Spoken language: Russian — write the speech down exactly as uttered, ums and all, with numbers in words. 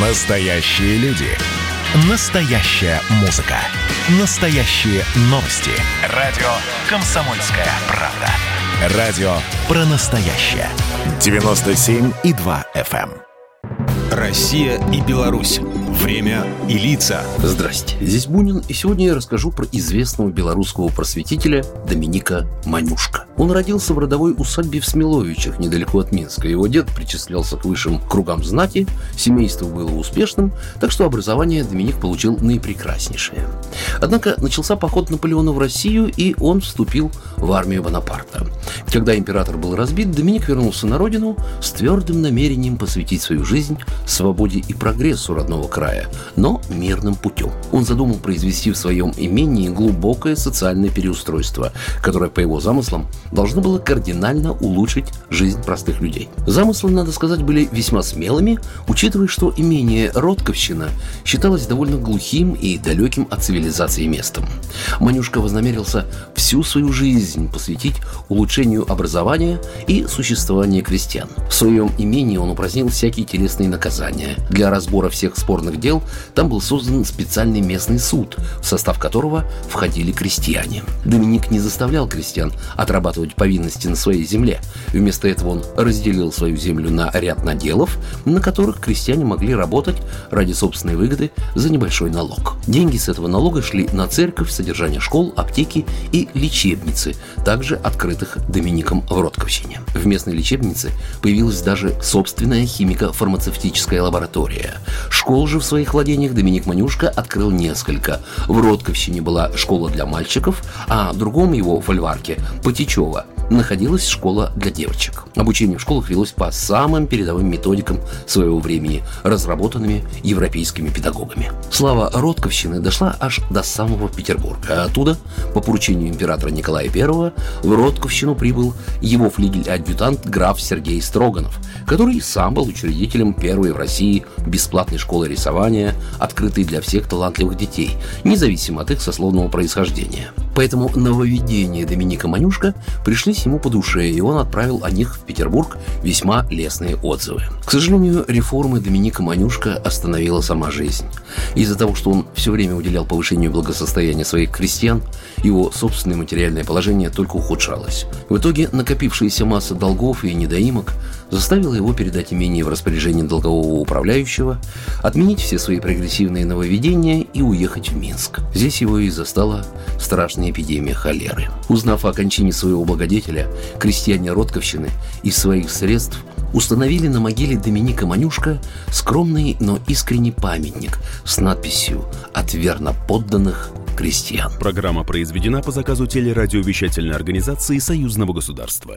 Настоящие люди. Настоящая музыка. Настоящие новости. Радио «Комсомольская правда». Радио про настоящее. девяносто семь и два эф эм. Россия и Беларусь. Время и лица. Здрасте, здесь Бунин, и сегодня я расскажу про известного белорусского просветителя Доминика Монюшко. Он родился в родовой усадьбе в Смеловичах, недалеко от Минска. Его дед причислялся к высшим кругам знати, семейство было успешным, так что образование Доминик получил наипрекраснейшее. Однако начался поход Наполеона в Россию, и он вступил в армию Бонапарта. Когда император был разбит, Доминик вернулся на родину с твердым намерением посвятить свою жизнь свободе и прогрессу родного края, но мирным путем. Он задумал произвести в своем имении глубокое социальное переустройство, которое, по его замыслам, должно было кардинально улучшить жизнь простых людей. Замыслы, надо сказать, были весьма смелыми, учитывая, что имение Ротковщина считалось довольно глухим и далеким от цивилизации местом. Монюшко вознамерился всю свою жизнь посвятить улучшению образования и существования крестьян. В своем имении он упразднил всякие телесные наказания. Для разбора всех спорных дел там был создан специальный местный суд, в состав которого входили крестьяне. Доминик не заставлял крестьян отрабатывать повинности на своей земле. Вместо этого он разделил свою землю на ряд наделов, на которых крестьяне могли работать ради собственной выгоды за небольшой налог. Деньги с этого налога шли на церковь, содержание школ, аптеки и лечебницы, также открытых Домиником в Ротковщине. В местной лечебнице появилась даже собственная химико-фармацевтическая лаборатория. Школ же в своих владениях Доминик Монюшко открыл несколько. В Ротковщине была школа для мальчиков, а в другом его фольварке, Патечок, находилась школа для девочек. Обучение в школах велось по самым передовым методикам своего времени, разработанными европейскими педагогами. Слава Ротковщины дошла аж до самого Петербурга, а оттуда, по поручению императора Николая Первого, в Ротковщину прибыл его флигель-адъютант граф Сергей Строганов, который сам был учредителем первой в России бесплатной школы рисования, открытой для всех талантливых детей, независимо от их сословного происхождения. Поэтому нововведения Доминика Монюшко пришлись ему по душе, и он отправил о них в Петербург весьма лестные отзывы. К сожалению, реформы Доминика Монюшко остановила сама жизнь. Из-за того, что он все время уделял повышению благосостояния своих крестьян, его собственное материальное положение только ухудшалось. В итоге накопившаяся масса долгов и недоимок заставила его передать имение в распоряжение долгового управляющего, отменить все свои прогрессивные нововведения и уехать в Минск. Здесь его и застала страшная эпидемия холеры. Узнав о кончине своего благодетеля, крестьяне Ротковщины из своих средств установили на могиле Доминика Монюшко скромный, но искренний памятник с надписью «От верноподданных крестьян». Программа произведена по заказу телерадиовещательной организации Союзного государства.